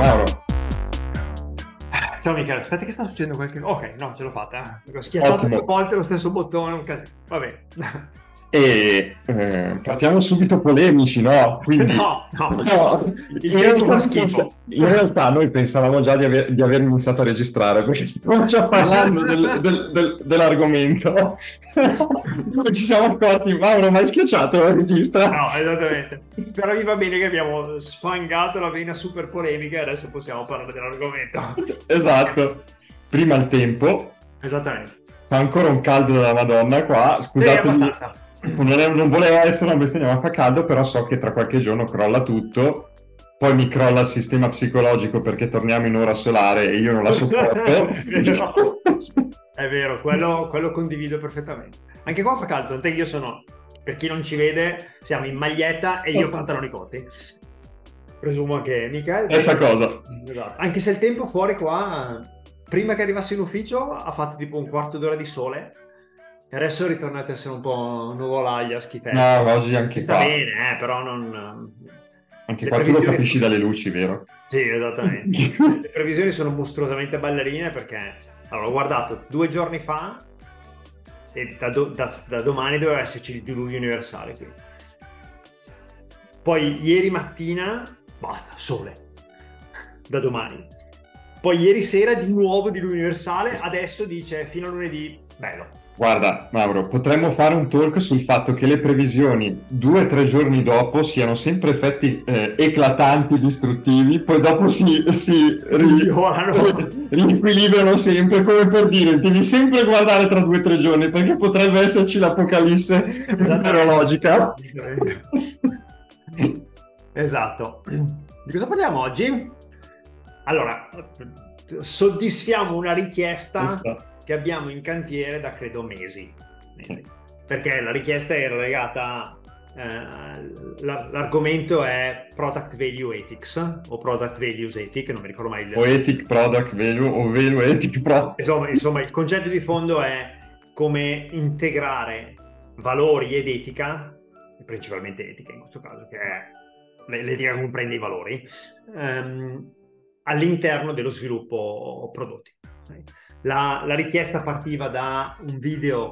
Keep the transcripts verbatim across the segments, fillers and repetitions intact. Ciao Mauro. Ciao Michele, aspetta che sta succedendo qualche... Ok, no, ce l'ho fatta. Ho schiacciato Ottimo. due volte lo stesso bottone, un casino. Va bene. E eh, partiamo subito polemici, no? Quindi, no, no. no. Il in, realtà, schifo. in realtà noi pensavamo già di aver, di aver iniziato a registrare, perché stiamo già parlando del, del, del, dell'argomento. Non ci siamo accorti, Mauro, mai schiacciato la registra? No, esattamente. Però mi va bene che abbiamo sfangato la vena super polemica e adesso possiamo parlare dell'argomento. Esatto. Prima il tempo. Esattamente. Fa ancora un caldo della Madonna qua, scusatemi. Sì, Non, è, non voleva essere una bestemmia, ma fa caldo, però so che tra qualche giorno crolla tutto, poi mi crolla il sistema psicologico perché torniamo in ora solare e io non la sopporto. È vero, quello, quello condivido perfettamente. Anche qua fa caldo, tant'è che io sono, per chi non ci vede, siamo in maglietta e io pantaloni corti. Presumo che Michele... Stessa cosa. Esatto. Anche se il tempo fuori qua, prima che arrivassi in ufficio, ha fatto tipo un quarto d'ora di sole. Adesso ritornate a essere un po' nuvolaglia, schifezza. No, oggi anche sta qua. Sta bene, eh, però non... Anche le qua previsioni... tu lo capisci dalle luci, vero? Sì, esattamente. Le previsioni sono mostruosamente ballerine perché... Allora, ho guardato due giorni fa e da, do... da... da domani doveva esserci il diluvio universale qui. Poi ieri mattina, basta, sole. Da domani. Poi ieri sera di nuovo diluvio universale, adesso dice fino a lunedì, bello. Guarda, Mauro, potremmo fare un talk sul fatto che le previsioni due o tre giorni dopo siano sempre effetti eh, eclatanti, distruttivi, poi dopo si, si ri- riequilibrano sempre, come per dire, devi sempre guardare tra due o tre giorni, perché potrebbe esserci l'apocalisse meteorologica. Esatto. Di cosa parliamo oggi? Allora, soddisfiamo una richiesta... Questa. Che abbiamo in cantiere da credo mesi, mesi. Perché la richiesta era legata eh, l'argomento è product value ethics o product values ethic, non mi ricordo mai il... o ethic product value o value ethic product, insomma, insomma il concetto di fondo è come integrare valori ed etica, principalmente etica in questo caso, che è l'etica che comprende i valori, ehm, all'interno dello sviluppo prodotti. La, la richiesta partiva da un video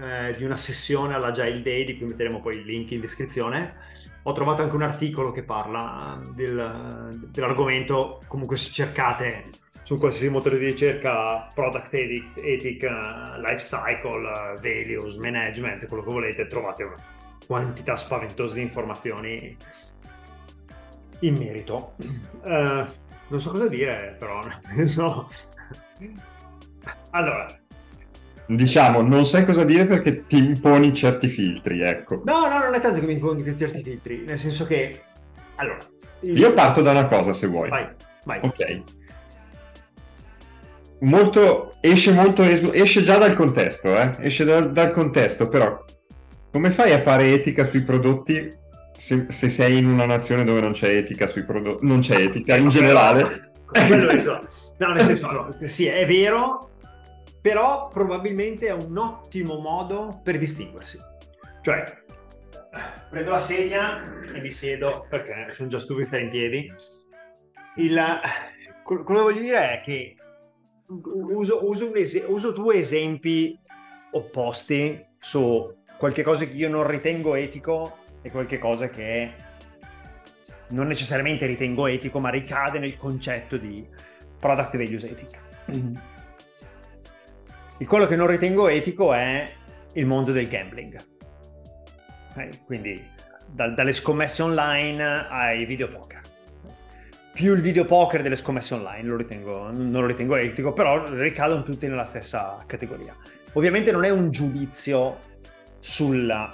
eh, di una sessione all'Agile Day, di cui metteremo poi il link in descrizione. Ho trovato anche un articolo che parla del, dell'argomento, comunque se cercate su qualsiasi motore di ricerca product ethic, ethic life cycle, values, management, quello che volete, trovate una quantità spaventosa di informazioni in merito. Uh, non so cosa dire, però non so... Allora, diciamo, non sai cosa dire perché ti imponi certi filtri, ecco. No, no, non è tanto che mi imponi certi filtri, nel senso che, allora... Il... Io parto da una cosa, se vuoi. Vai, vai. Ok. Molto, esce molto, esce già dal contesto, eh? Esce da, dal contesto, però come fai a fare etica sui prodotti se, se sei in una nazione dove non c'è etica sui prodotti, non c'è etica in generale? No, nel senso, allora, sì, è vero, però probabilmente è un ottimo modo per distinguersi. Cioè, prendo la sedia e mi siedo perché sono già stufo di stare in piedi. Il, quello che voglio dire è che uso, uso, un es- uso due esempi opposti su qualche cosa che io non ritengo etico e qualche cosa che non necessariamente ritengo etico, ma ricade nel concetto di product values ethic. Mm-hmm. E quello che non ritengo etico è il mondo del gambling. Eh, quindi da, dalle scommesse online ai video poker. Più il video poker delle scommesse online lo ritengo, non lo ritengo etico, però ricadono tutti nella stessa categoria. Ovviamente non è un giudizio sulla,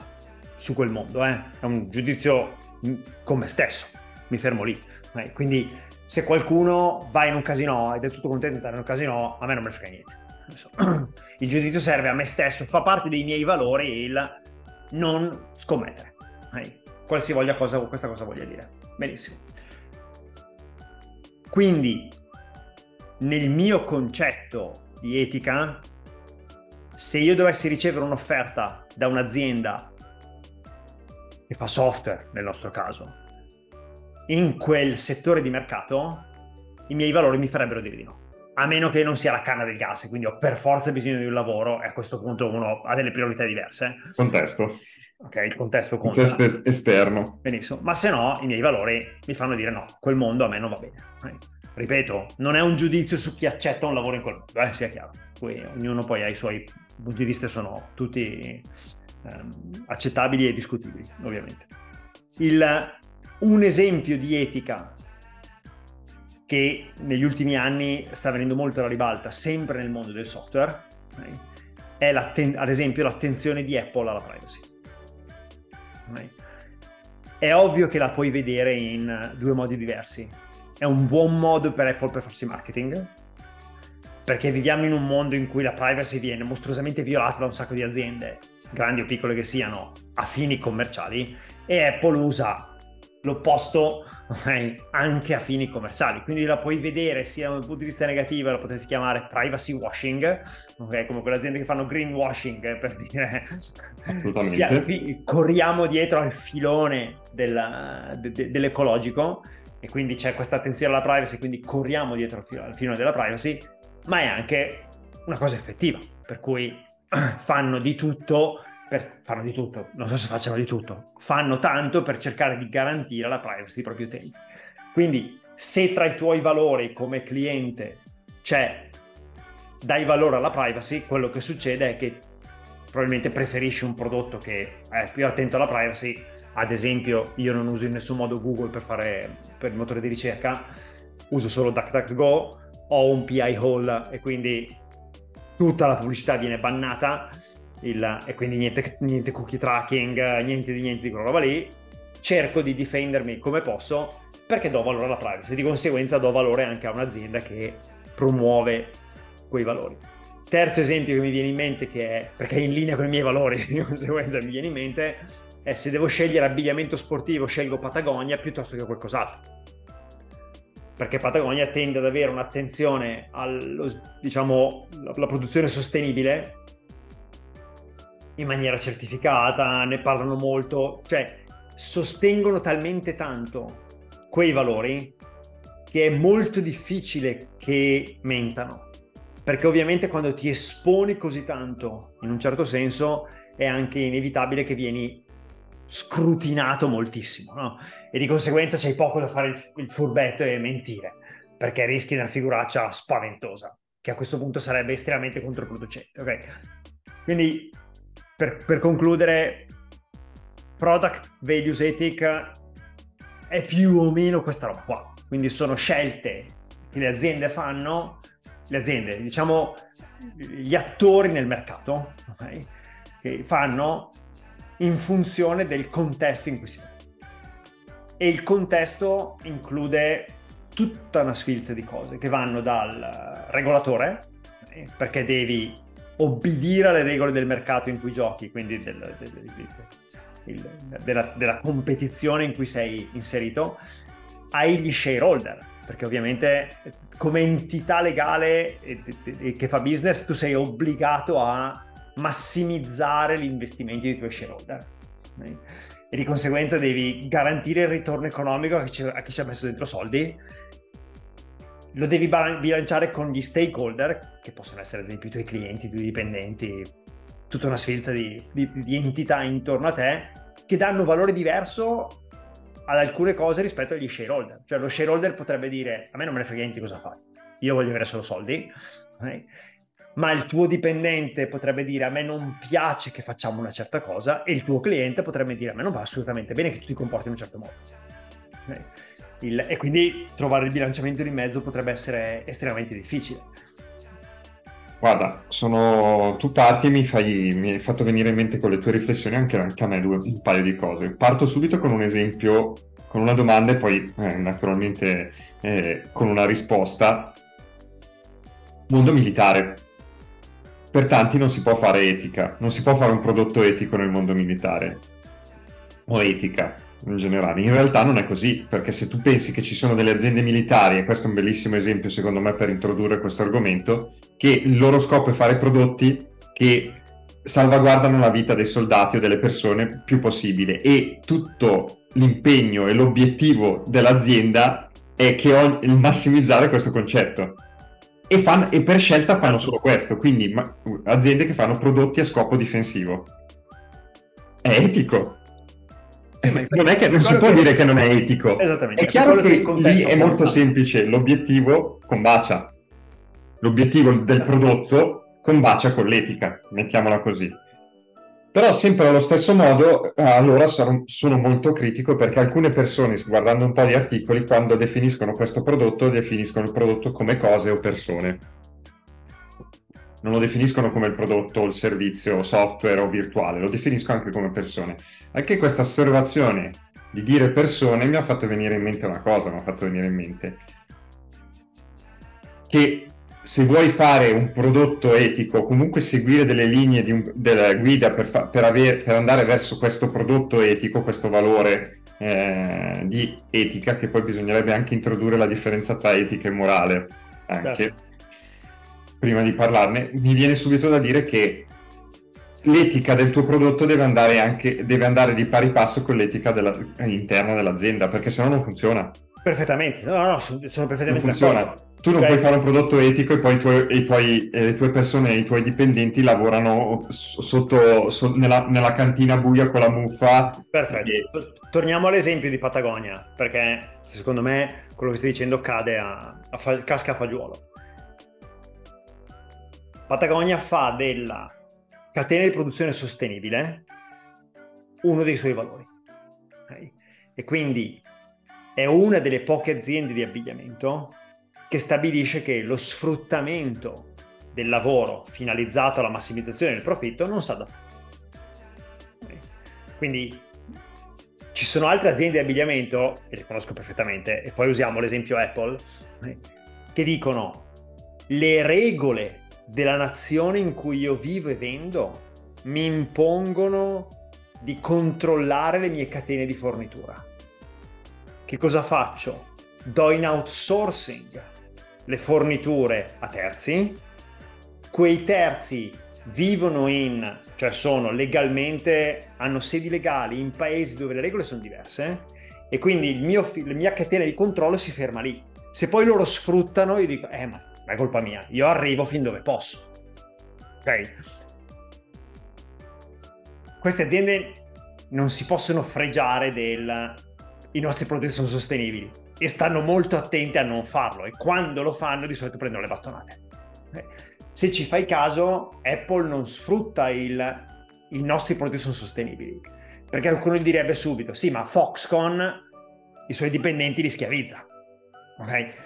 su quel mondo, eh. È un giudizio con me stesso. Mi fermo lì. Eh, quindi se qualcuno va in un casino ed è tutto contento di andare in un casino, a me non me ne frega niente. Il giudizio serve a me stesso, fa parte dei miei valori il non scommettere. Eh, qualsivoglia cosa questa cosa voglia dire. Benissimo. Quindi nel mio concetto di etica, se io dovessi ricevere un'offerta da un'azienda che fa software, nel nostro caso, in quel settore di mercato, i miei valori mi farebbero dire di no. A meno che non sia la canna del gas, quindi ho per forza bisogno di un lavoro, e a questo punto uno ha delle priorità diverse. Contesto. Ok, il contesto conta. Il contesto esterno. Benissimo, ma se no i miei valori mi fanno dire no, quel mondo a me non va bene. Ripeto, non è un giudizio su chi accetta un lavoro in quel mondo, eh, sia chiaro. Poi ognuno poi ha i suoi punti di vista, sono tutti ehm, accettabili e discutibili, ovviamente. Il, un esempio di etica che negli ultimi anni sta venendo molto alla ribalta, sempre nel mondo del software, è ad esempio l'attenzione di Apple alla privacy. È ovvio che la puoi vedere in due modi diversi. È un buon modo per Apple per farsi marketing, perché viviamo in un mondo in cui la privacy viene mostruosamente violata da un sacco di aziende, grandi o piccole che siano, a fini commerciali, e Apple usa l'opposto anche a fini commerciali, quindi la puoi vedere sia dal punto di vista negativo, la potresti chiamare privacy washing, okay? Come quelle aziende che fanno greenwashing, per dire, sia, corriamo dietro al filone della, de, de, dell'ecologico, e quindi c'è questa attenzione alla privacy, quindi corriamo dietro al filone della privacy, ma è anche una cosa effettiva, per cui fanno di tutto Per, fanno di tutto, non so se facciano di tutto, fanno tanto per cercare di garantire la privacy dei propri utenti. Quindi se tra i tuoi valori come cliente c'è dai valore alla privacy, quello che succede è che probabilmente preferisci un prodotto che è più attento alla privacy. Ad esempio, io non uso in nessun modo Google per fare per il motore di ricerca, uso solo DuckDuckGo, ho un Pi-hole e quindi tutta la pubblicità viene bannata. Il, e quindi niente, niente cookie tracking, niente di niente di quella roba lì. Cerco di difendermi come posso, perché do valore alla privacy, di conseguenza do valore anche a un'azienda che promuove quei valori. Terzo esempio che mi viene in mente, che è perché è in linea con i miei valori, di conseguenza mi viene in mente, è se devo scegliere abbigliamento sportivo, scelgo Patagonia piuttosto che qualcos'altro, perché Patagonia tende ad avere un'attenzione allo, diciamo, alla produzione sostenibile in maniera certificata, ne parlano molto, cioè sostengono talmente tanto quei valori che è molto difficile che mentano, perché ovviamente quando ti esponi così tanto, in un certo senso, è anche inevitabile che vieni scrutinato moltissimo, no? E di conseguenza c'hai poco da fare il, il furbetto e mentire, perché rischi una figuraccia spaventosa, che a questo punto sarebbe estremamente controproducente, ok? Quindi Per, per concludere, product values ethic è più o meno questa roba qua, quindi sono scelte che le aziende fanno, le aziende, diciamo gli attori nel mercato, okay, che fanno in funzione del contesto in cui si vive, e il contesto include tutta una sfilza di cose che vanno dal regolatore, okay, perché devi obbedire alle regole del mercato in cui giochi, quindi del, del, del, del, della, della competizione in cui sei inserito, hai gli shareholder, perché ovviamente come entità legale e, e, che fa business tu sei obbligato a massimizzare gli investimenti dei tuoi shareholder, e di conseguenza devi garantire il ritorno economico a chi ci, a chi ci ha messo dentro soldi. Lo devi bilanciare con gli stakeholder, che possono essere ad esempio i tuoi clienti, i tuoi dipendenti, tutta una sfilza di, di, di entità intorno a te che danno valore diverso ad alcune cose rispetto agli shareholder. Cioè lo shareholder potrebbe dire: a me non me ne frega niente cosa fai, io voglio avere solo soldi, okay? Ma il tuo dipendente potrebbe dire: a me non piace che facciamo una certa cosa, e il tuo cliente potrebbe dire: a me non va assolutamente bene che tu ti comporti in un certo modo, okay? Il, e quindi trovare il bilanciamento di mezzo potrebbe essere estremamente difficile. Guarda, sono tutt'altri, mi fai mi hai fatto venire in mente con le tue riflessioni anche, anche a me due, un paio di cose. Parto subito con un esempio, con una domanda, e poi eh, naturalmente eh, con una risposta. Mondo militare. Per tanti non si può fare etica, non si può fare un prodotto etico nel mondo militare o etica in generale. In realtà non è così, perché se tu pensi che ci sono delle aziende militari, e questo è un bellissimo esempio secondo me per introdurre questo argomento, che il loro scopo è fare prodotti che salvaguardano la vita dei soldati o delle persone più possibile, e tutto l'impegno e l'obiettivo dell'azienda è che ho il massimizzare questo concetto. E, fan, e per scelta fanno solo questo, quindi ma, aziende che fanno prodotti a scopo difensivo. È etico. Non è che non si può che... dire che non è etico. Esattamente. È chiaro che, che lì è molto parte. semplice, l'obiettivo combacia. L'obiettivo del prodotto combacia con l'etica, mettiamola così. Però sempre allo stesso modo, allora sono, sono molto critico perché alcune persone, guardando un po' gli articoli, quando definiscono questo prodotto, definiscono il prodotto come cose o persone. Non lo definiscono come il prodotto o il servizio o software o virtuale, lo definiscono anche come persone. Anche questa osservazione di dire persone mi ha fatto venire in mente una cosa, mi ha fatto venire in mente che se vuoi fare un prodotto etico, comunque seguire delle linee di un, della guida per, fa, per, aver, per andare verso questo prodotto etico, questo valore eh, di etica, che poi bisognerebbe anche introdurre la differenza tra etica e morale anche. Certo. Prima di parlarne, mi viene subito da dire che l'etica del tuo prodotto deve andare anche deve andare di pari passo con l'etica della, interna dell'azienda, perché sennò non funziona. Perfettamente, no, no, no sono perfettamente d'accordo. Tu non okay. puoi fare un prodotto etico e poi i tuoi, i tuoi, eh, le tue persone e i tuoi dipendenti lavorano sotto, sotto nella, nella cantina buia con la muffa. Perfetto. E... Torniamo all'esempio di Patagonia, perché secondo me quello che stai dicendo cade a, a fa, casca a fagiolo. Patagonia fa della catena di produzione sostenibile uno dei suoi valori, okay? E quindi è una delle poche aziende di abbigliamento che stabilisce che lo sfruttamento del lavoro finalizzato alla massimizzazione del profitto non sa da fare, okay? Quindi ci sono altre aziende di abbigliamento, e le conosco perfettamente, e poi usiamo l'esempio Apple, okay? Che dicono le regole della nazione in cui io vivo e vendo mi impongono di controllare le mie catene di fornitura. Che cosa faccio? Do in outsourcing le forniture a terzi, quei terzi vivono in, cioè sono legalmente, hanno sedi legali in paesi dove le regole sono diverse, e quindi il mio, la mia catena di controllo si ferma lì. Se poi loro sfruttano, io dico, eh ma ma è colpa mia, io arrivo fin dove posso, ok? Queste aziende non si possono fregiare del i nostri prodotti sono sostenibili, e stanno molto attenti a non farlo, e quando lo fanno di solito prendono le bastonate, okay? Se ci fai caso, Apple non sfrutta il i nostri prodotti sono sostenibili, perché qualcuno gli direbbe subito sì, ma Foxconn i suoi dipendenti li schiavizza, ok?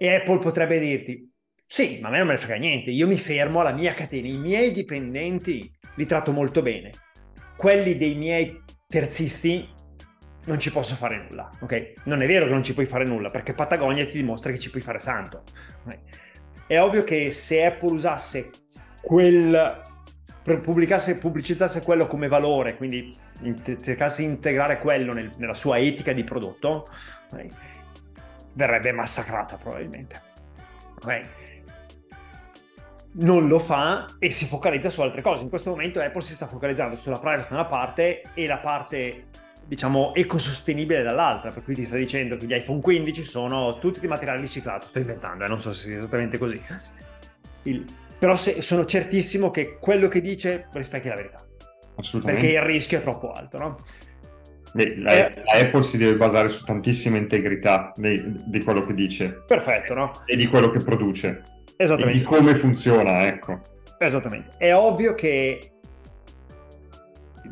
E Apple potrebbe dirti sì, ma a me non me ne frega niente, io mi fermo alla mia catena, i miei dipendenti li tratto molto bene, quelli dei miei terzisti non ci posso fare nulla, ok? Non è vero che non ci puoi fare nulla, perché Patagonia ti dimostra che ci puoi fare santo, okay? È ovvio che se Apple usasse quel, pubblicasse, pubblicizzasse quello come valore, quindi cercasse di integrare quello nel, nella sua etica di prodotto, okay, verrebbe massacrata probabilmente, okay? Non lo fa e si focalizza su altre cose. In questo momento Apple si sta focalizzando sulla privacy da una parte e la parte, diciamo, ecosostenibile dall'altra, per cui ti sta dicendo che gli iPhone quindici sono tutti di materiale riciclato, sto inventando, eh, non so se sia esattamente così. Il... Però se... sono certissimo che quello che dice rispecchia la verità, assolutamente, perché il rischio è troppo alto, no? Beh, la, eh, la Apple si deve basare su tantissima integrità di, di quello che dice, perfetto, no? E di quello che produce, esattamente, e di come funziona, ecco, esattamente. È ovvio che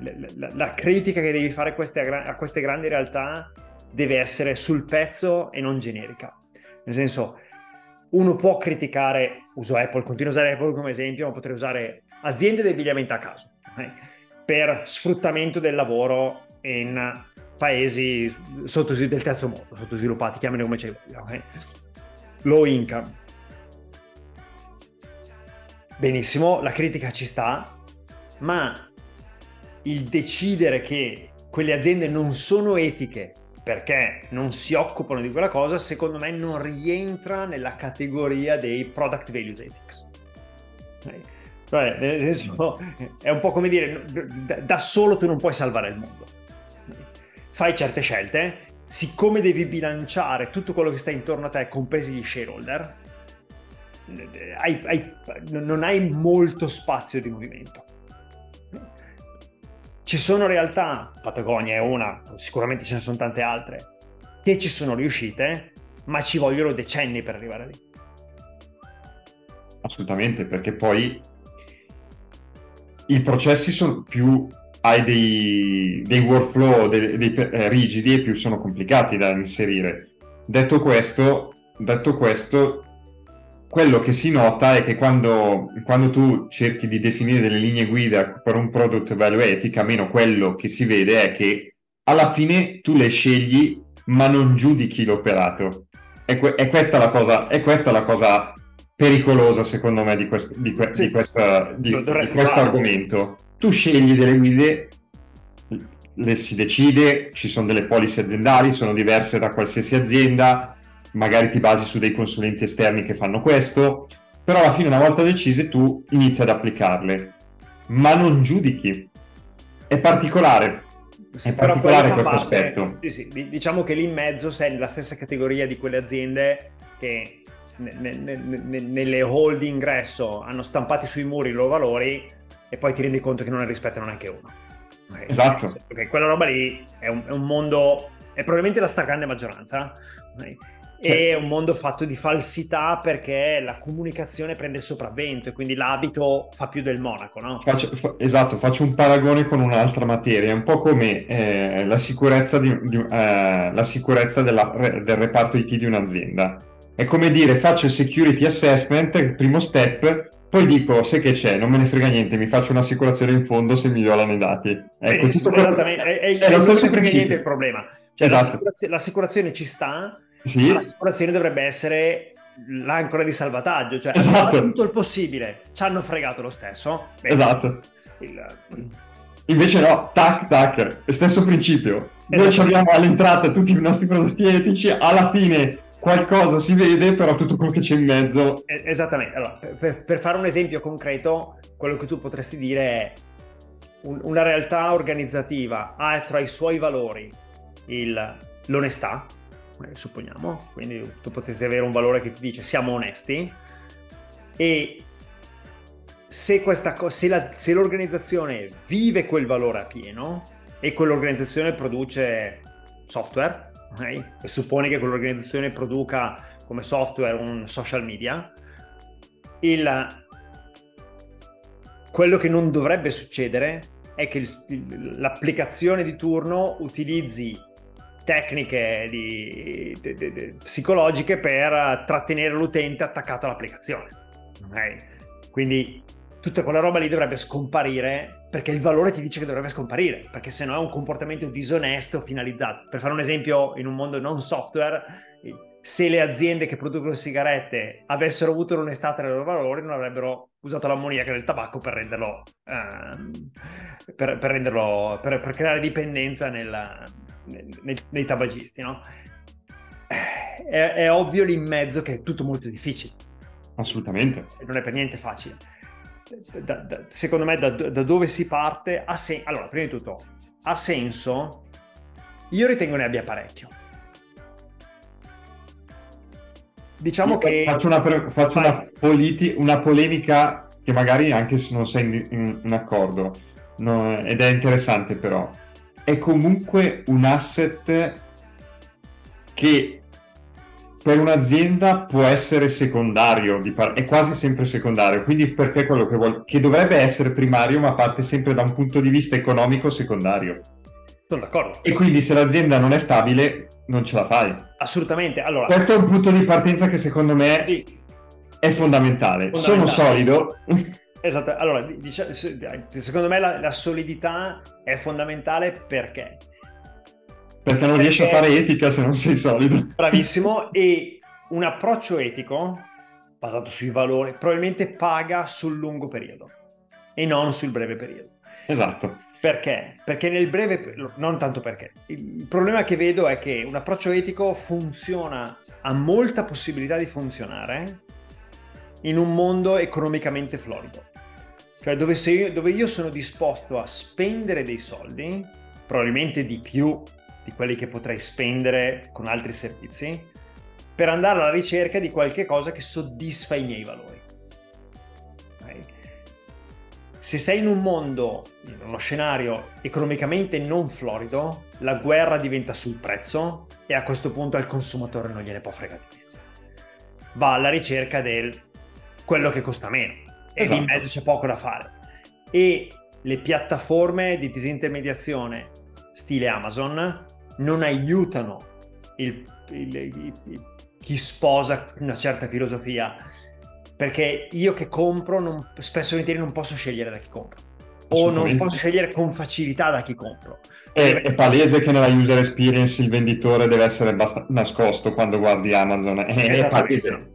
la, la, la critica che devi fare queste, a queste grandi realtà deve essere sul pezzo e non generica, nel senso, uno può criticare, uso Apple, continuo a usare Apple come esempio, ma potrei usare aziende di abbigliamento a caso, eh, per sfruttamento del lavoro in paesi sottosviluppati, del terzo mondo, sottosviluppati, chiamano come c'è, okay? Low income. Benissimo, la critica ci sta, ma il decidere che quelle aziende non sono etiche perché non si occupano di quella cosa, secondo me non rientra nella categoria dei product values ethics, okay? Cioè, nel senso, è un po' come dire, da solo tu non puoi salvare il mondo, fai certe scelte siccome devi bilanciare tutto quello che sta intorno a te, compresi gli shareholder, hai, hai, non hai molto spazio di movimento. Ci sono realtà, Patagonia è una, sicuramente ce ne sono tante altre, che ci sono riuscite, ma ci vogliono decenni per arrivare lì. Assolutamente, perché poi i processi sono più, hai dei, dei workflow dei, dei, eh, rigidi e più sono complicati da inserire. Detto questo, detto questo, quello che si nota è che quando, quando tu cerchi di definire delle linee guida per un product value etica, meno quello che si vede è che alla fine tu le scegli ma non giudichi l'operato. È, que- è questa la cosa, è questa la cosa pericolosa secondo me di questo di que- sì, di questa, di, di questo argomento. Tu scegli delle guide, le si decide, ci sono delle policy aziendali, sono diverse da qualsiasi azienda, magari ti basi su dei consulenti esterni che fanno questo, però alla fine una volta decise tu inizi ad applicarle, ma non giudichi. È particolare. Sì, è particolare questo parte, aspetto. Sì, sì, diciamo che lì in mezzo sei la stessa categoria di quelle aziende che ne, ne, ne, nelle hall di ingresso hanno stampati sui muri i loro valori e poi ti rendi conto che non ne rispettano neanche uno. Okay. Esatto. Okay. Quella roba lì è un, è un mondo, è probabilmente la stragrande maggioranza, okay? È un mondo fatto di falsità perché la comunicazione prende il sopravvento e quindi l'abito fa più del monaco, no? Faccio, fa, esatto, faccio un paragone con un'altra materia, un po' come eh, la sicurezza, di, di, eh, la sicurezza della, del reparto I T di un'azienda. È come dire, faccio il security assessment, primo step, poi dico, sai che c'è, non me ne frega niente, mi faccio un'assicurazione in fondo se mi violano i dati. Ecco, eh, tutto esattamente, proprio, è, è, è lo stesso principio. Il problema. Cioè, esatto. l'assicurazione, l'assicurazione ci sta, sì. Ma l'assicurazione dovrebbe essere l'ancora di salvataggio, cioè esatto. Hanno fatto tutto il possibile, ci hanno fregato lo stesso. Beh, esatto. Il... Invece no, tac, tac, stesso principio. Noi ci abbiamo all'entrata tutti i nostri prodotti etici, alla fine qualcosa si vede, però tutto quello che c'è in mezzo... Esattamente. Allora, per, per fare un esempio concreto, quello che tu potresti dire è un, una realtà organizzativa ha tra i suoi valori il, l'onestà, supponiamo, quindi tu potresti avere un valore che ti dice siamo onesti, e se, questa co- se, la, se l'organizzazione vive quel valore a pieno e quell'organizzazione produce software, okay? E supponi che quell'organizzazione produca come software un social media, il quello che non dovrebbe succedere è che il, l'applicazione di turno utilizzi tecniche di, di, di, di, psicologiche per trattenere l'utente attaccato all'applicazione. Okay? Quindi tutta quella roba lì dovrebbe scomparire, perché il valore ti dice che dovrebbe scomparire, perché sennò è un comportamento disonesto finalizzato. Per fare un esempio, in un mondo non software, se le aziende che producono sigarette avessero avuto l'onestà tra i loro valori, non avrebbero usato l'ammoniaca del tabacco per renderlo, eh, per, per renderlo, per, per creare dipendenza nel Nei, nei tabagisti, no? È, è ovvio lì in mezzo che è tutto molto difficile. Assolutamente. Non è per niente facile. Da, da, secondo me da, da dove si parte ha sen- allora, prima di tutto, ha senso? Io ritengo ne abbia parecchio. Diciamo io che... Faccio una, pre- faccio una, politi- una polemica che magari anche se non sei in, in accordo, no, ed è interessante però. È comunque un asset che per un'azienda può essere secondario, di par- è quasi sempre secondario, quindi perché quello che, vuol- che dovrebbe essere primario ma parte sempre da un punto di vista economico secondario. Sono d'accordo. E quindi se l'azienda non è stabile non ce la fai. Assolutamente. Allora, questo è un punto di partenza che secondo me sì. è fondamentale. fondamentale. Sono solido. Esatto, allora diciamo, secondo me la, la solidità è fondamentale perché? Perché non perché... riesci a fare etica se non sei solido. Bravissimo, e un approccio etico basato sui valori probabilmente paga sul lungo periodo e non sul breve periodo. Esatto. Perché? Perché nel breve, non tanto perché, il problema che vedo è che un approccio etico funziona, ha molta possibilità di funzionare in un mondo economicamente florido. Cioè dove, se io, dove io sono disposto a spendere dei soldi, probabilmente di più di quelli che potrei spendere con altri servizi per andare alla ricerca di qualche cosa che soddisfa i miei valori. Okay. Se sei in un mondo, in uno scenario economicamente non florido, la guerra diventa sul prezzo e a questo punto al consumatore non gliene può fregare niente. Va alla ricerca del quello che costa meno e esatto. Lì in mezzo c'è poco da fare. E le piattaforme di disintermediazione stile Amazon non aiutano il, il, il, il, chi sposa una certa filosofia, perché io che compro non, spesso e volentieri non posso scegliere da chi compro o non posso scegliere con facilità da chi compro. È, è palese che nella user experience il venditore deve essere bast- nascosto quando guardi Amazon, è palese.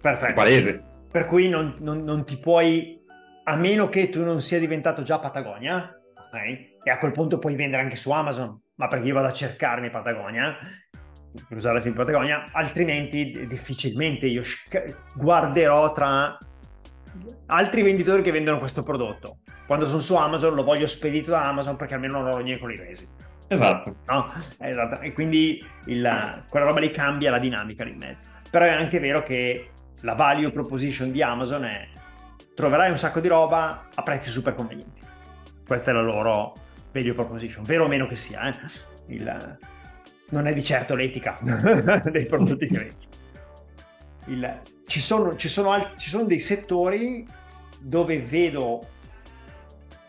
Perfetto. È palese. Per cui non, non, non ti puoi, a meno che tu non sia diventato già Patagonia, okay? E a quel punto puoi vendere anche su Amazon, ma perché io vado a cercarmi Patagonia, per usare sempre Patagonia, altrimenti difficilmente io guarderò tra altri venditori che vendono questo prodotto. Quando sono su Amazon lo voglio spedito da Amazon perché almeno non ho niente con i resi. Esatto. No? Esatto. E quindi il, quella roba lì cambia la dinamica lì in mezzo. Però è anche vero che la value proposition di Amazon è: troverai un sacco di roba a prezzi super convenienti. Questa è la loro value proposition, vero o meno che sia. Eh? Il, non è di certo l'etica dei prodotti che vendi. Ci sono, ci, sono alt- ci sono dei settori dove vedo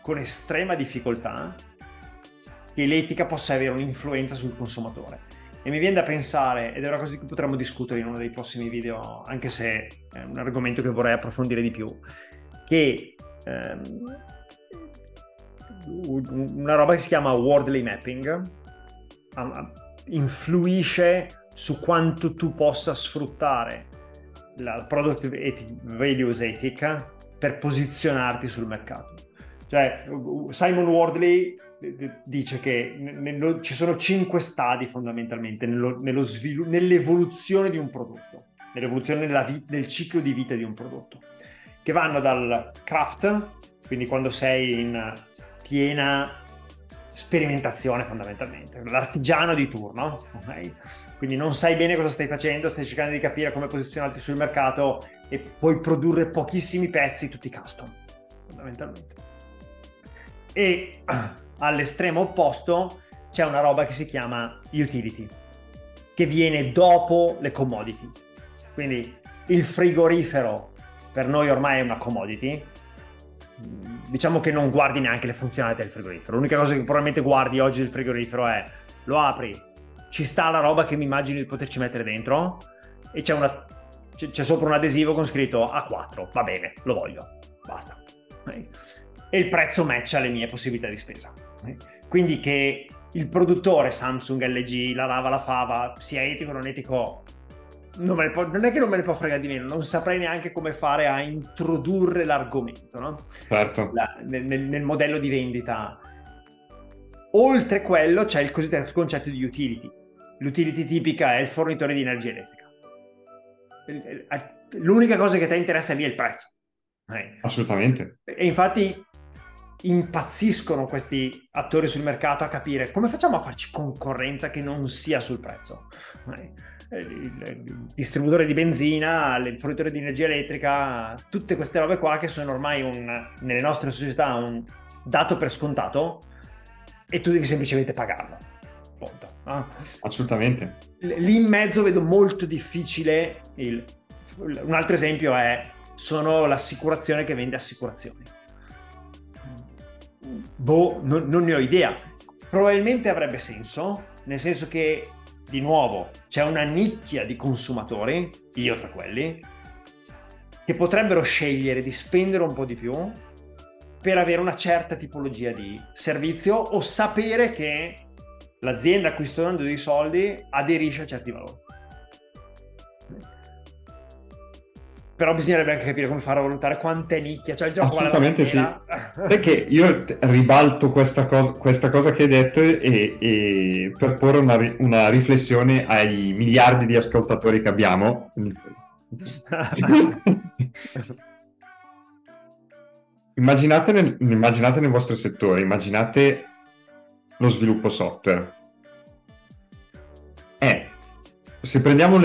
con estrema difficoltà che l'etica possa avere un'influenza sul consumatore. E mi viene da pensare, ed è una cosa di cui potremmo discutere in uno dei prossimi video, anche se è un argomento che vorrei approfondire di più, che ehm, una roba che si chiama Wardley Mapping um, influisce su quanto tu possa sfruttare la product values ethica per posizionarti sul mercato. Cioè, Simon Wardley dice che nello, ci sono cinque stadi fondamentalmente nello, nello svilu- nell'evoluzione di un prodotto, nell'evoluzione della vi- del ciclo di vita di un prodotto, che vanno dal craft, quindi quando sei in piena sperimentazione fondamentalmente, l'artigiano di turno, okay? Quindi non sai bene cosa stai facendo, stai cercando di capire come posizionarti sul mercato e puoi produrre pochissimi pezzi, tutti custom fondamentalmente. E all'estremo opposto c'è una roba che si chiama utility, che viene dopo le commodity. Quindi il frigorifero per noi ormai è una commodity. Diciamo che non guardi neanche le funzionalità del frigorifero. L'unica cosa che probabilmente guardi oggi del frigorifero è: lo apri, ci sta la roba che mi immagino di poterci mettere dentro e c'è una c'è, c'è sopra un adesivo con scritto A quattro, va bene, lo voglio, basta. E il prezzo matcha le mie possibilità di spesa. Quindi che il produttore Samsung, L G, la lava, la fava, sia etico o non etico, non, me ne può, non è che non me ne può fregare di meno, non saprei neanche come fare a introdurre l'argomento, no? Certo. La, nel, nel modello di vendita. Oltre quello c'è il cosiddetto concetto di utility. L'utility tipica è il fornitore di energia elettrica. L'unica cosa che ti interessa lì è il prezzo. Eh. Assolutamente. E infatti impazziscono questi attori sul mercato a capire come facciamo a farci concorrenza che non sia sul prezzo. Il distributore di benzina, il fornitore di energia elettrica, tutte queste robe qua che sono ormai un, nelle nostre società un dato per scontato e tu devi semplicemente pagarlo. Punto. Ah. Assolutamente. Lì in mezzo vedo molto difficile il... Un altro esempio è sono l'assicurazione che vende assicurazioni. Boh, non, non ne ho idea. Probabilmente avrebbe senso, nel senso che, di nuovo, c'è una nicchia di consumatori, io tra quelli, che potrebbero scegliere di spendere un po' di più per avere una certa tipologia di servizio o sapere che l'azienda a cui sto dando dei soldi aderisce a certi valori. Però bisognerebbe anche capire come fare a volontare quant'è nicchia, cioè il gioco assolutamente sì. Perché io ribalto questa cosa, questa cosa che hai detto e, e per porre una, una riflessione ai miliardi di ascoltatori che abbiamo. immaginate, nel, immaginate nel vostro settore, immaginate lo sviluppo software. Eh, se prendiamo un,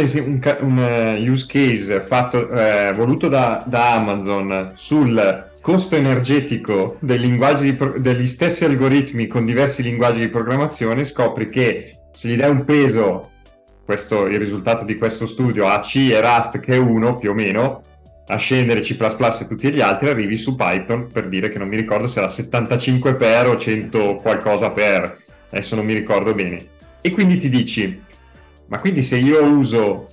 un, un use case fatto, eh, voluto da, da Amazon sul costo energetico dei linguaggi di pro- degli stessi algoritmi con diversi linguaggi di programmazione, scopri che se gli dai un peso, questo il risultato di questo studio, a C e Rust, che è uno più o meno, a scendere C plus plus e tutti gli altri, arrivi su Python, per dire, che non mi ricordo se era settantacinque per o cento qualcosa per, adesso non mi ricordo bene. E quindi ti dici, ma quindi se io uso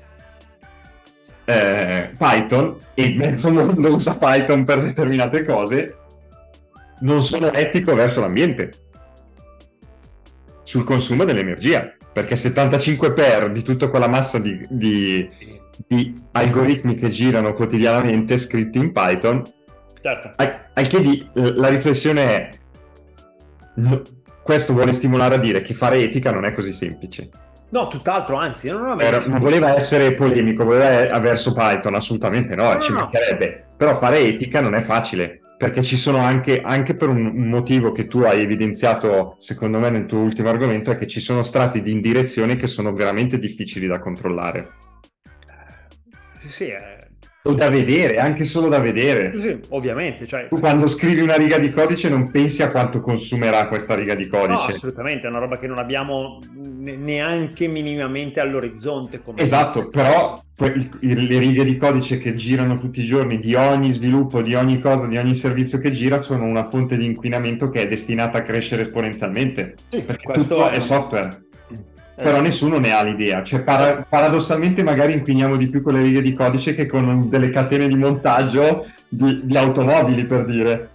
eh, Python e mezzo mondo usa Python per determinate cose, non sono etico verso l'ambiente sul consumo dell'energia, perché settantacinque per di tutta quella massa di, di, di algoritmi che girano quotidianamente scritti in Python. Certo. Al, al che di, la riflessione è, no, questo vuole stimolare a dire che fare etica non è così semplice. No, tutt'altro, anzi, non, avevo... Era, non voleva essere polemico, voleva verso Python, assolutamente no, no ci no. mancherebbe. Però fare etica non è facile, perché ci sono anche, anche per un motivo che tu hai evidenziato, secondo me, nel tuo ultimo argomento, è che ci sono strati di indirezione che sono veramente difficili da controllare. Sì, sì. Eh... O da vedere, anche solo da vedere. Sì, ovviamente. Cioè... Tu quando scrivi una riga di codice non pensi a quanto consumerà questa riga di codice. No, assolutamente, è una roba che non abbiamo neanche minimamente all'orizzonte. Come esatto, però le righe di codice che girano tutti i giorni di ogni sviluppo, di ogni cosa, di ogni servizio che gira, sono una fonte di inquinamento che è destinata a crescere esponenzialmente. Sì, perché questo è, è software. Però nessuno ne ha l'idea, cioè para- paradossalmente magari inquiniamo di più con le righe di codice che con delle catene di montaggio di, di automobili, per dire,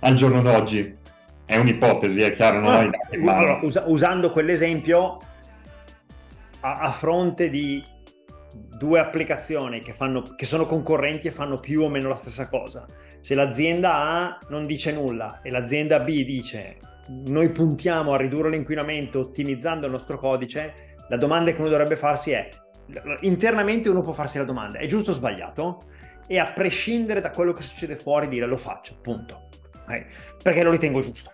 al giorno d'oggi. È un'ipotesi, è chiaro, non allora, ho idea. Allora, us- usando quell'esempio, a-, a fronte di due applicazioni che fanno che sono concorrenti e fanno più o meno la stessa cosa, se l'azienda A non dice nulla e l'azienda B dice noi puntiamo a ridurre l'inquinamento ottimizzando il nostro codice, la domanda che uno dovrebbe farsi è, internamente uno può farsi la domanda, è giusto o sbagliato? E a prescindere da quello che succede fuori dire lo faccio, punto. Okay. Perché lo ritengo giusto.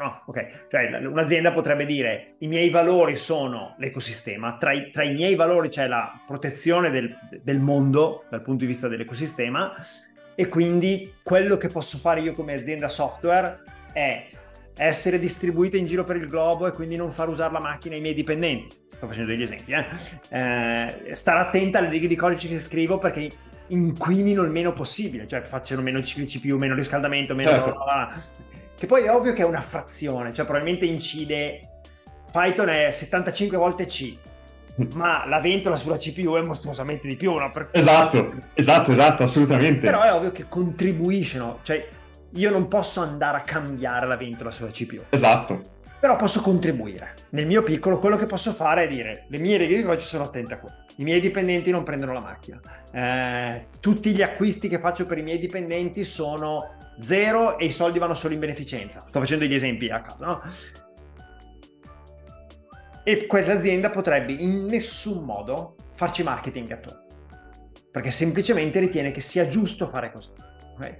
No, ok. Cioè, un'azienda potrebbe dire i miei valori sono l'ecosistema, tra i, tra i miei valori c'è la protezione del, del mondo dal punto di vista dell'ecosistema, e quindi quello che posso fare io come azienda software è essere distribuita in giro per il globo e quindi non far usare la macchina ai miei dipendenti. Sto facendo degli esempi, eh? Eh, stare attenta alle righe di codice che scrivo perché inquinino il meno possibile, cioè facciano meno C P U, meno riscaldamento, meno... Certo. Che poi è ovvio che è una frazione, cioè probabilmente incide... Python è settantacinque volte C, ma la ventola sulla C P U è mostruosamente di più, no? Per... Esatto, esatto, esatto, assolutamente. Però è ovvio che contribuisce, no? Cioè... Io non posso andare a cambiare la ventola sulla C P U. Esatto. Però posso contribuire. Nel mio piccolo quello che posso fare è dire le mie righe di codice sono attenta a quello. I miei dipendenti non prendono la macchina. Eh, tutti gli acquisti che faccio per i miei dipendenti sono zero e i soldi vanno solo in beneficenza. Sto facendo degli esempi a caso, no? E quell'azienda potrebbe in nessun modo farci marketing attorno, perché semplicemente ritiene che sia giusto fare così. Okay?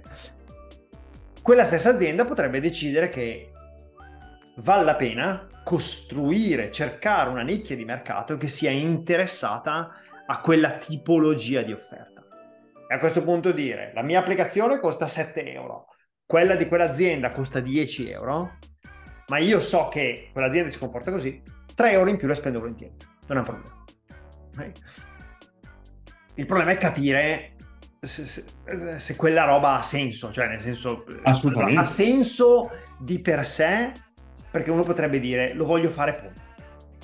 Quella stessa azienda potrebbe decidere che vale la pena costruire, cercare una nicchia di mercato che sia interessata a quella tipologia di offerta. E a questo punto dire, la mia applicazione costa sette euro, quella di quell'azienda costa dieci euro, ma io so che quell'azienda si comporta così, tre euro in più le spendo volentieri, non è un problema. Il problema è capire... Se, se, se quella roba ha senso, cioè nel senso ha senso di per sé, perché uno potrebbe dire lo voglio fare, punto.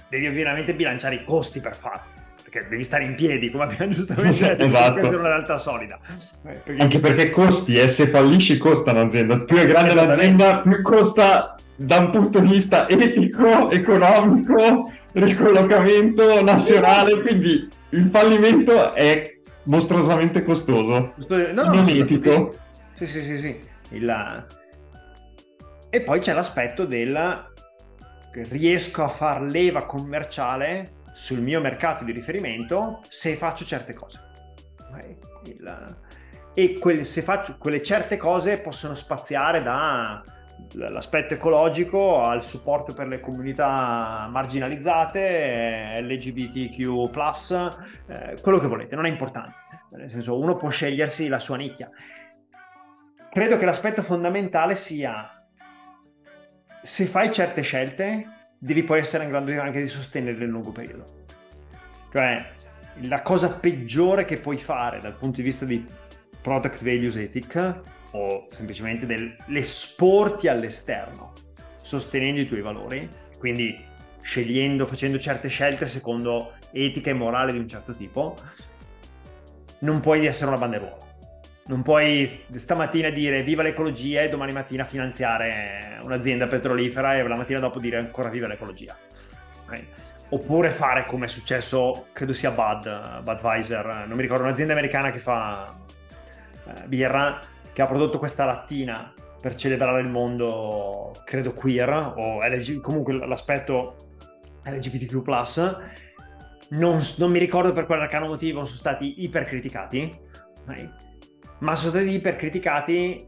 Devi ovviamente bilanciare i costi per farlo, perché devi stare in piedi, come abbiamo giustamente detto. Esatto. Questa è una realtà solida, perché... anche perché costi, eh, se fallisci costa un'azienda, più è grande l'azienda più costa da un punto di vista etico, economico, ricollocamento nazionale, quindi il fallimento è mostruosamente costoso, no, no, monetico. Sì, sì, sì, sì. Il... E poi c'è l'aspetto del riesco a far leva commerciale sul mio mercato di riferimento se faccio certe cose. Il... E quel... se faccio quelle certe cose possono spaziare da l'aspetto ecologico al supporto per le comunità marginalizzate, L G B T Q plus, eh, quello che volete, non è importante, nel senso uno può scegliersi la sua nicchia. Credo che l'aspetto fondamentale sia, se fai certe scelte devi poi essere in grado anche di sostenerle nel lungo periodo. Cioè la cosa peggiore che puoi fare dal punto di vista di product values ethic o semplicemente dell'esporti all'esterno sostenendo i tuoi valori, quindi scegliendo, facendo certe scelte secondo etica e morale di un certo tipo, non puoi essere una banderuola, non puoi stamattina dire viva l'ecologia e domani mattina finanziare un'azienda petrolifera e la mattina dopo dire ancora viva l'ecologia, okay? Oppure fare come è successo, credo sia Bud, Budweiser, non mi ricordo, un'azienda americana che fa eh, birra, che ha prodotto questa lattina per celebrare il mondo, credo queer o L G, comunque l'aspetto L G B T Q plus, non, non mi ricordo per quale arcano motivo, non sono stati ipercriticati, okay? Ma sono stati ipercriticati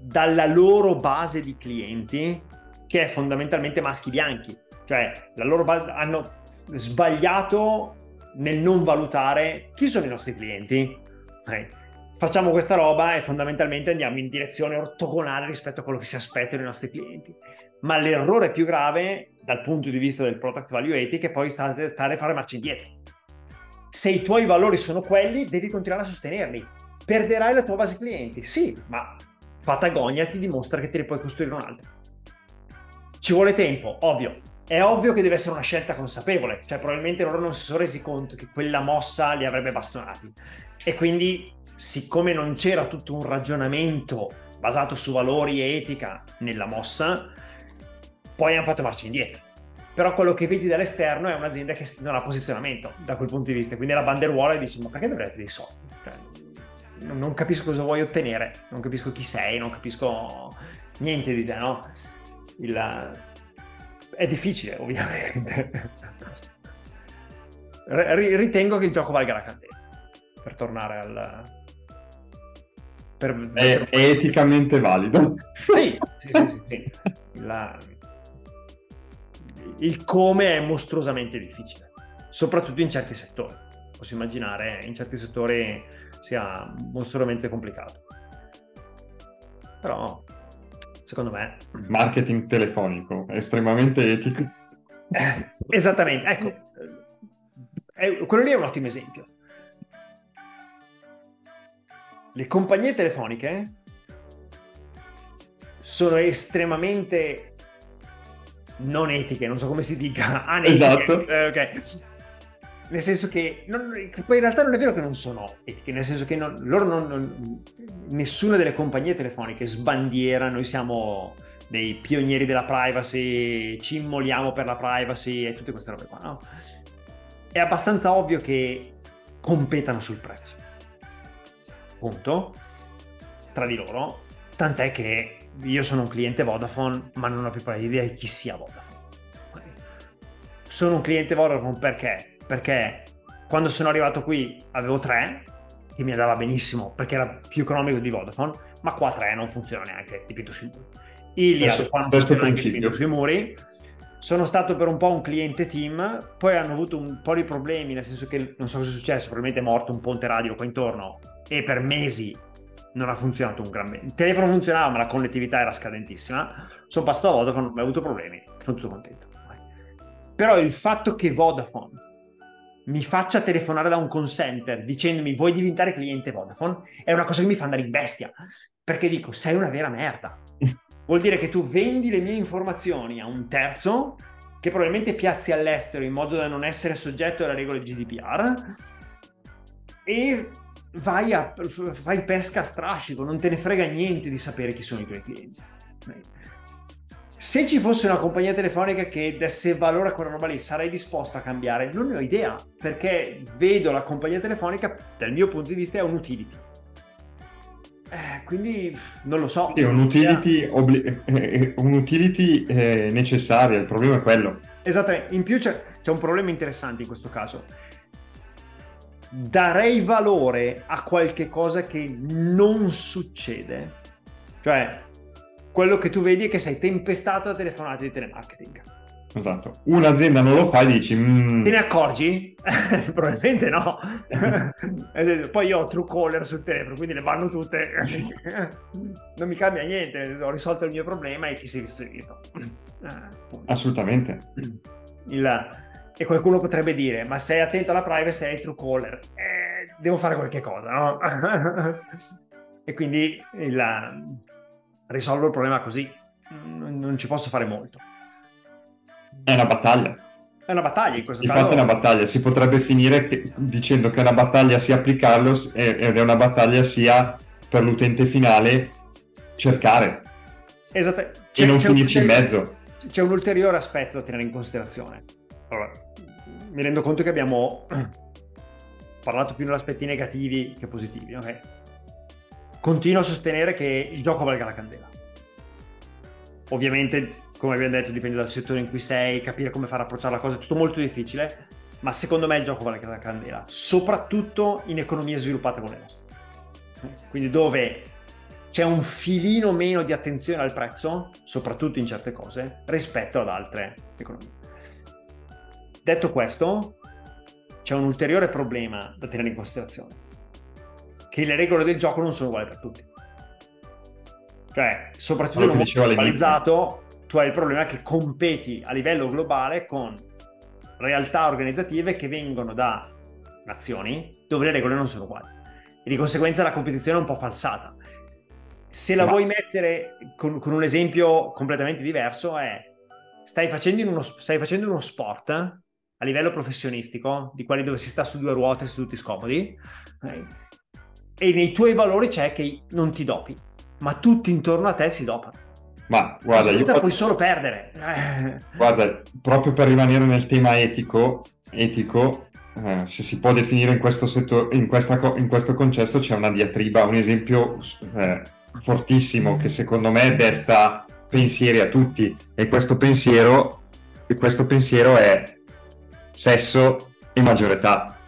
dalla loro base di clienti, che è fondamentalmente maschi bianchi, cioè la loro base, hanno sbagliato nel non valutare chi sono i nostri clienti, okay? Facciamo questa roba e fondamentalmente andiamo in direzione ortogonale rispetto a quello che si aspettano i nostri clienti. Ma l'errore più grave dal punto di vista del product value ethic è poi stare a fare marcia indietro. Se i tuoi valori sono quelli, devi continuare a sostenerli. Perderai la tua base clienti, sì, ma Patagonia ti dimostra che te ne puoi costruire un'altra. Ci vuole tempo, ovvio. È ovvio che deve essere una scelta consapevole, cioè probabilmente loro non si sono resi conto che quella mossa li avrebbe bastonati. E quindi, siccome non c'era tutto un ragionamento basato su valori e etica nella mossa, poi hanno fatto marcia indietro. Però quello che vedi dall'esterno è un'azienda che non ha posizionamento da quel punto di vista, quindi è la banderuola e dici ma perché dovrei avere dei soldi? Cioè, non capisco cosa vuoi ottenere, non capisco chi sei, non capisco niente di te, no? Il... È difficile, ovviamente. R- ritengo che il gioco valga la candela. Per tornare al... Per... È per... eticamente valido. Sì, sì, sì, sì, sì. La... Il come è mostruosamente difficile, soprattutto in certi settori. Posso immaginare in certi settori sia mostruosamente complicato. Però, secondo me... Marketing telefonico, estremamente etico. Eh, esattamente, ecco. È, quello lì è un ottimo esempio. Le compagnie telefoniche sono estremamente... non etiche, non so come si dica, anetiche. Esatto. Eh, okay. Nel senso che, non, che poi in realtà non è vero che non sono etiche, nel senso che non, loro non, non, nessuna delle compagnie telefoniche sbandiera noi siamo dei pionieri della privacy, ci immoliamo per la privacy e tutte queste robe qua, no? È abbastanza ovvio che competano sul prezzo, punto, tra di loro, tant'è che io sono un cliente Vodafone, ma non ho più idea di chi sia Vodafone. Sono un cliente Vodafone perché? Perché quando sono arrivato qui avevo tre, che mi andava benissimo perché era più economico di Vodafone, ma qua tre non funziona neanche dipinto sui muri. Ilia eh, qua non funziona neanche dipinto sui muri. Sono stato per un po' un cliente TIM, poi hanno avuto un po' di problemi, nel senso che non so cosa è successo, probabilmente è morto un ponte radio qua intorno e per mesi non ha funzionato un gran bene. Il telefono funzionava, ma la connettività era scadentissima. Sono passato a Vodafone, non ho avuto problemi, sono tutto contento. Però il fatto che Vodafone mi faccia telefonare da un call center dicendomi vuoi diventare cliente Vodafone è una cosa che mi fa andare in bestia, perché dico sei una vera merda. Vuol dire che tu vendi le mie informazioni a un terzo che probabilmente piazzi all'estero in modo da non essere soggetto alle regole G D P R e vai a fai pesca a strascico, non te ne frega niente di sapere chi sono i tuoi clienti. Se ci fosse una compagnia telefonica che desse valore a quella roba lì, sarei disposto a cambiare? Non ne ho idea, perché vedo la compagnia telefonica, dal mio punto di vista, è un utility. Eh, quindi non lo so. È un utility, obli- è un utility eh, necessario, il problema è quello. Esattamente, in più c'è, c'è un problema interessante in questo caso. Darei valore a qualche cosa che non succede, cioè quello che tu vedi è che sei tempestato da telefonate di telemarketing. Esatto. Un'azienda non lo fa e dici... Mm. Te ne accorgi? Probabilmente no. Poi io ho Truecaller sul telefono, quindi le vanno tutte. Non mi cambia niente, ho risolto il mio problema e chi si è visto. Assolutamente. Il... E qualcuno potrebbe dire, ma sei attento alla privacy, hai Truecaller. Eh, devo fare qualche cosa, no? E quindi il... risolvo il problema così. Non ci posso fare molto. È una battaglia. È una battaglia in questo caso. Infatti è una battaglia. Si potrebbe finire che, dicendo che è una battaglia sia applicarlo ed è una battaglia sia per l'utente finale cercare. Esatto. E c'è, non c'è finirci un, in mezzo. C'è un ulteriore aspetto da tenere in considerazione. Allora, mi rendo conto che abbiamo parlato più negli aspetti negativi che positivi, ok? Continuo a sostenere che il gioco valga la candela. Ovviamente, come abbiamo detto, dipende dal settore in cui sei, capire come far approcciare la cosa è tutto molto difficile, ma secondo me il gioco vale la candela, soprattutto in economie sviluppate come le nostre. Quindi dove c'è un filino meno di attenzione al prezzo, soprattutto in certe cose, rispetto ad altre economie. Detto questo, c'è un ulteriore problema da tenere in considerazione, che le regole del gioco non sono uguali per tutti. Cioè, soprattutto in un mondo globalizzato, tu hai il problema che competi a livello globale con realtà organizzative che vengono da nazioni dove le regole non sono uguali e di conseguenza la competizione è un po' falsata. Se la Ma... vuoi mettere con, con un esempio completamente diverso è stai facendo, in uno, stai facendo uno sport eh, a livello professionistico di quelli dove si sta su due ruote, su tutti scomodi eh, e nei tuoi valori c'è che non ti dopi ma tutti intorno a te si dopano. Ma guarda, io puoi solo perdere. Guarda, proprio per rimanere nel tema etico, etico eh, se si può definire in questo settore, in, questa, in questo concesso c'è una diatriba, un esempio eh, fortissimo che secondo me desta pensieri a tutti. E questo pensiero, e questo pensiero è sesso e maggiore età.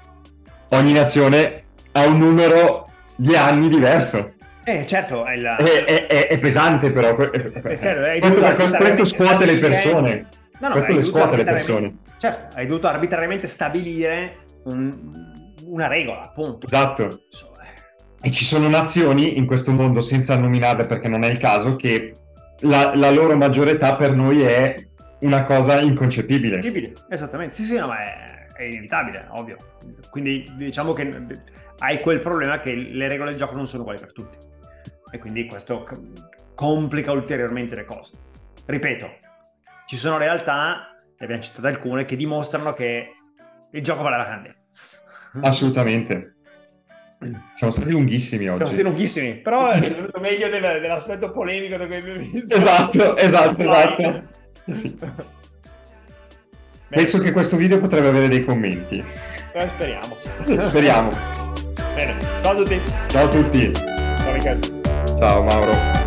Ogni nazione ha un numero di anni diverso. Eh certo, è, la... è, è, è pesante però eh, certo, hai questo, perché, questo scuote le persone no, no, questo le scuote le persone certo, hai dovuto arbitrariamente stabilire un, una regola appunto. Esatto. E ci sono nazioni in questo mondo, senza nominare perché non è il caso, che la, la loro maggiore età per noi è una cosa inconcepibile. Esattamente, sì sì, no, ma è... è inevitabile, ovvio. Quindi diciamo che hai quel problema che le regole del gioco non sono uguali per tutti e quindi questo complica ulteriormente le cose. Ripeto, ci sono realtà, ne abbiamo citate alcune, che dimostrano che il gioco vale la candela. Assolutamente. Siamo stati lunghissimi oggi. Siamo stati lunghissimi, però è venuto meglio del, dell'aspetto polemico da cui abbiamo visto. Esatto, esatto, esatto. Sì. Penso che questo video potrebbe avere dei commenti. Eh, speriamo. Speriamo. Bene, ciao a tutti. Ciao a tutti. Ciao Riccardo. Ciao Mauro.